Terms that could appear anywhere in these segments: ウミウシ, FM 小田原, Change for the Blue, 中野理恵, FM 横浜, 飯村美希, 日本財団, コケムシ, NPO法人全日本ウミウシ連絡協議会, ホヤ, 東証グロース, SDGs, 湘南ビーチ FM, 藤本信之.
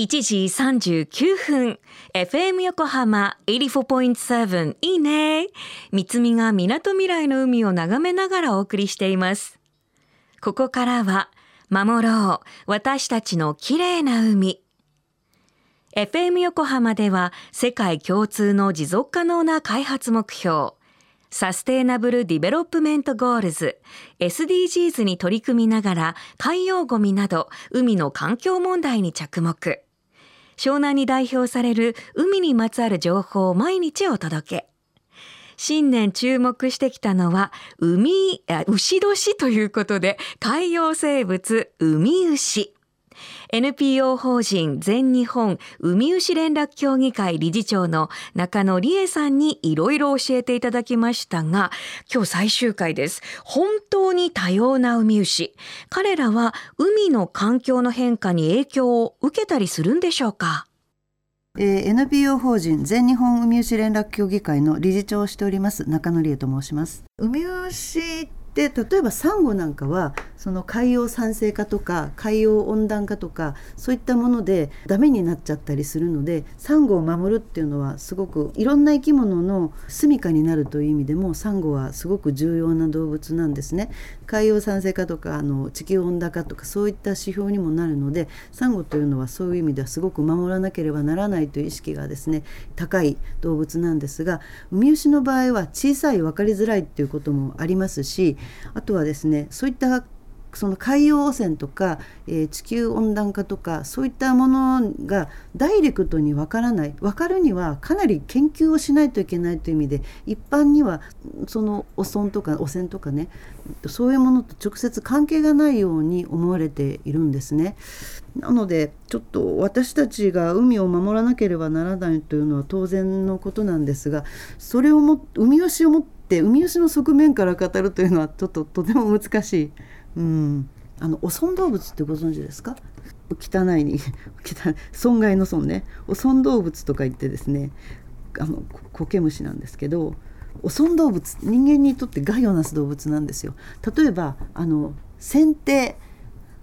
1時39分 FM 横浜 84.7 いいね。みつみがみなとみらいの海を眺めながらお送りしています。ここからは守ろう私たちのきれいな海。 FM 横浜では世界共通の持続可能な開発目標サステイナブルディベロップメントゴールズ SDGs に取り組みながら海洋ゴミなど海の環境問題に着目。湘南に代表される海にまつわる情報を毎日お届け。新年注目してきたのは牛年ということで海洋生物海牛。NPO 法人全日本海牛連絡協議会理事長の中野理恵さんにいろいろ教えていただきましたが、今日最終回です。本当に多様な海牛、彼らは海の環境の変化に影響を受けたりするんでしょうか。NPO 法人全日本海牛連絡協議会の理事長をしております中野理恵と申します。海牛で例えばサンゴなんかはその海洋酸性化とか海洋温暖化とかそういったものでダメになっちゃったりするので、サンゴを守るっていうのはすごくいろんな生き物の住みかになるという意味でもサンゴはすごく重要な動物なんですね。海洋酸性化とか地球温暖化とかそういった指標にもなるので、サンゴというのはそういう意味ではすごく守らなければならないという意識がですね高い動物なんですが、ウミウシの場合は小さい分かりづらいっていうこともありますし、あとはですねそういったその海洋汚染とか、地球温暖化とかそういったものがダイレクトに分からない、分かるにはかなり研究をしないといけないという意味で、一般にはその汚染とかねそういうものと直接関係がないように思われているんですね。なのでちょっと私たちが海を守らなければならないというのは当然のことなんですが、それを海牛を持って海牛の側面から語るというのはちょっととても難しい。汚染動物ってご存知ですか。汚い損害の損ね、汚染動物とか言ってですね苔虫なんですけど、汚染動物人間にとって害をなす動物なんですよ。例えば剪定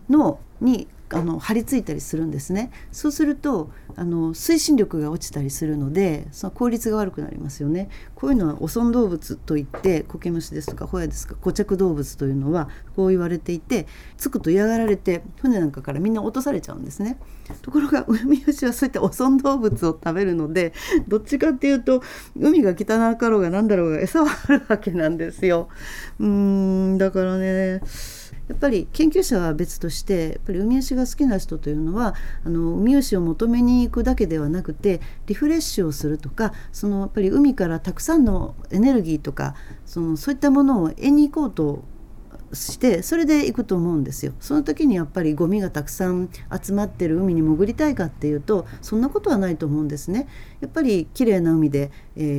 のに張り付いたりするんですね。そうすると推進力が落ちたりするのでその効率が悪くなりますよね。こういうのは汚染動物といってコケムシですとかホヤですとか固着動物というのはこう言われていて、つくと嫌がられて船なんかからみんな落とされちゃうんですね。ところがウミウシはそういった汚染動物を食べるので、どっちかっていうと海が汚かろうがなんだろうが餌はあるわけなんですよ。だからねやっぱり研究者は別としてやっぱりウミウシが好きな人というのはウミウシを求めに行くだけではなくてリフレッシュをするとか、そのやっぱり海からたくさんのエネルギーとかそういったものを得に行こうとしてそれで行くと思うんですよ。その時にやっぱりゴミがたくさん集まってる海に潜りたいかっていうとそんなことはないと思うんですね。やっぱり綺麗な海で、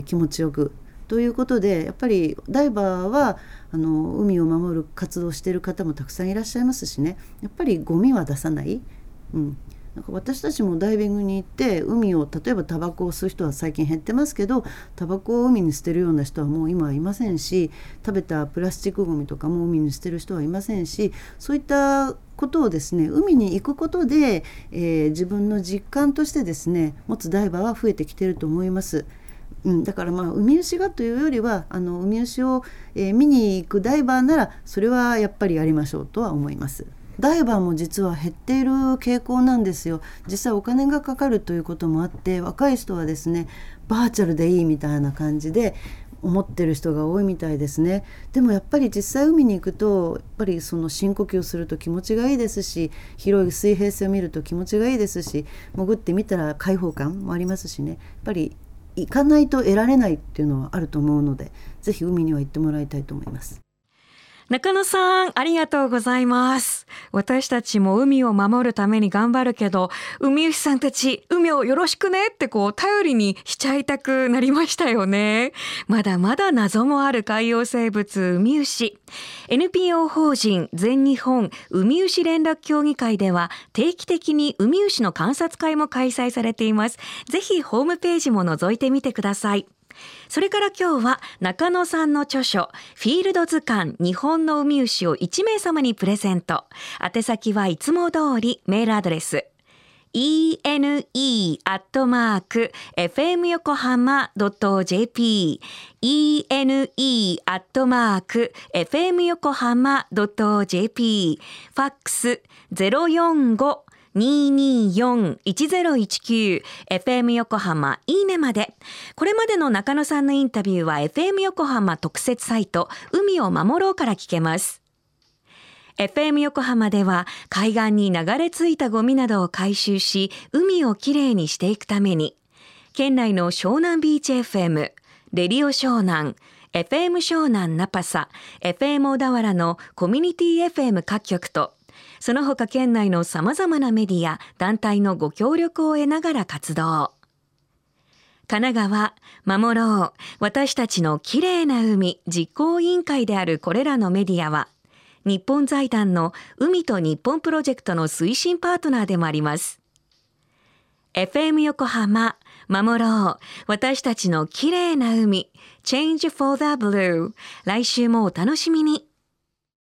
気持ちよくということでやっぱりダイバーは海を守る活動している方もたくさんいらっしゃいますしね、やっぱりゴミは出さない、なんか私たちもダイビングに行って海を例えばタバコを吸う人は最近減ってますけどタバコを海に捨てるような人はもう今はいませんし、食べたプラスチックゴミとかも海に捨てる人はいませんし、そういったことをですね海に行くことで、自分の実感としてですね持つダイバーは増えてきていると思います。だからウミウシがというよりはウミウシを、見に行くダイバーならそれはやっぱりやりましょうとは思います。ダイバーも実は減っている傾向なんですよ。実際お金がかかるということもあって若い人はですねバーチャルでいいみたいな感じで思ってる人が多いみたいですね。でもやっぱり実際海に行くとやっぱりその深呼吸をすると気持ちがいいですし、広い水平線を見ると気持ちがいいですし、潜ってみたら開放感もありますしね、やっぱり行かないと得られないっていうのはあると思うのでぜひ海には行ってもらいたいと思います。中野さんありがとうございます。私たちも海を守るために頑張るけど海牛さんたち海をよろしくねって頼りにしちゃいたくなりましたよね。まだまだ謎もある海洋生物海牛。 NPO 法人全日本海牛連絡協議会では定期的に海牛の観察会も開催されています。ぜひホームページも覗いてみてください。それから今日は中野さんの著書フィールド図鑑日本の海牛を1名様にプレゼント。宛先はいつも通りメールアドレス e ene@fmyokohama.jp ene@fmyokohama.jp ファックス045-224-1019 FM 横浜いいねまで。これまでの中野さんのインタビューは FM 横浜特設サイト海を守ろうから聞けます。 FM 横浜では海岸に流れ着いたゴミなどを回収し海をきれいにしていくために県内の湘南ビーチ FM、 レディオ湘南、FM 湘南ナパサ、 FM 小田原のコミュニティ FM 各局とその他県内のさまざまなメディア、団体のご協力を得ながら活動。神奈川、守ろう、私たちのきれいな海実行委員会であるこれらのメディアは、日本財団の海と日本プロジェクトの推進パートナーでもあります。FM 横浜、守ろう、私たちのきれいな海、Change for the Blue。来週もお楽しみに。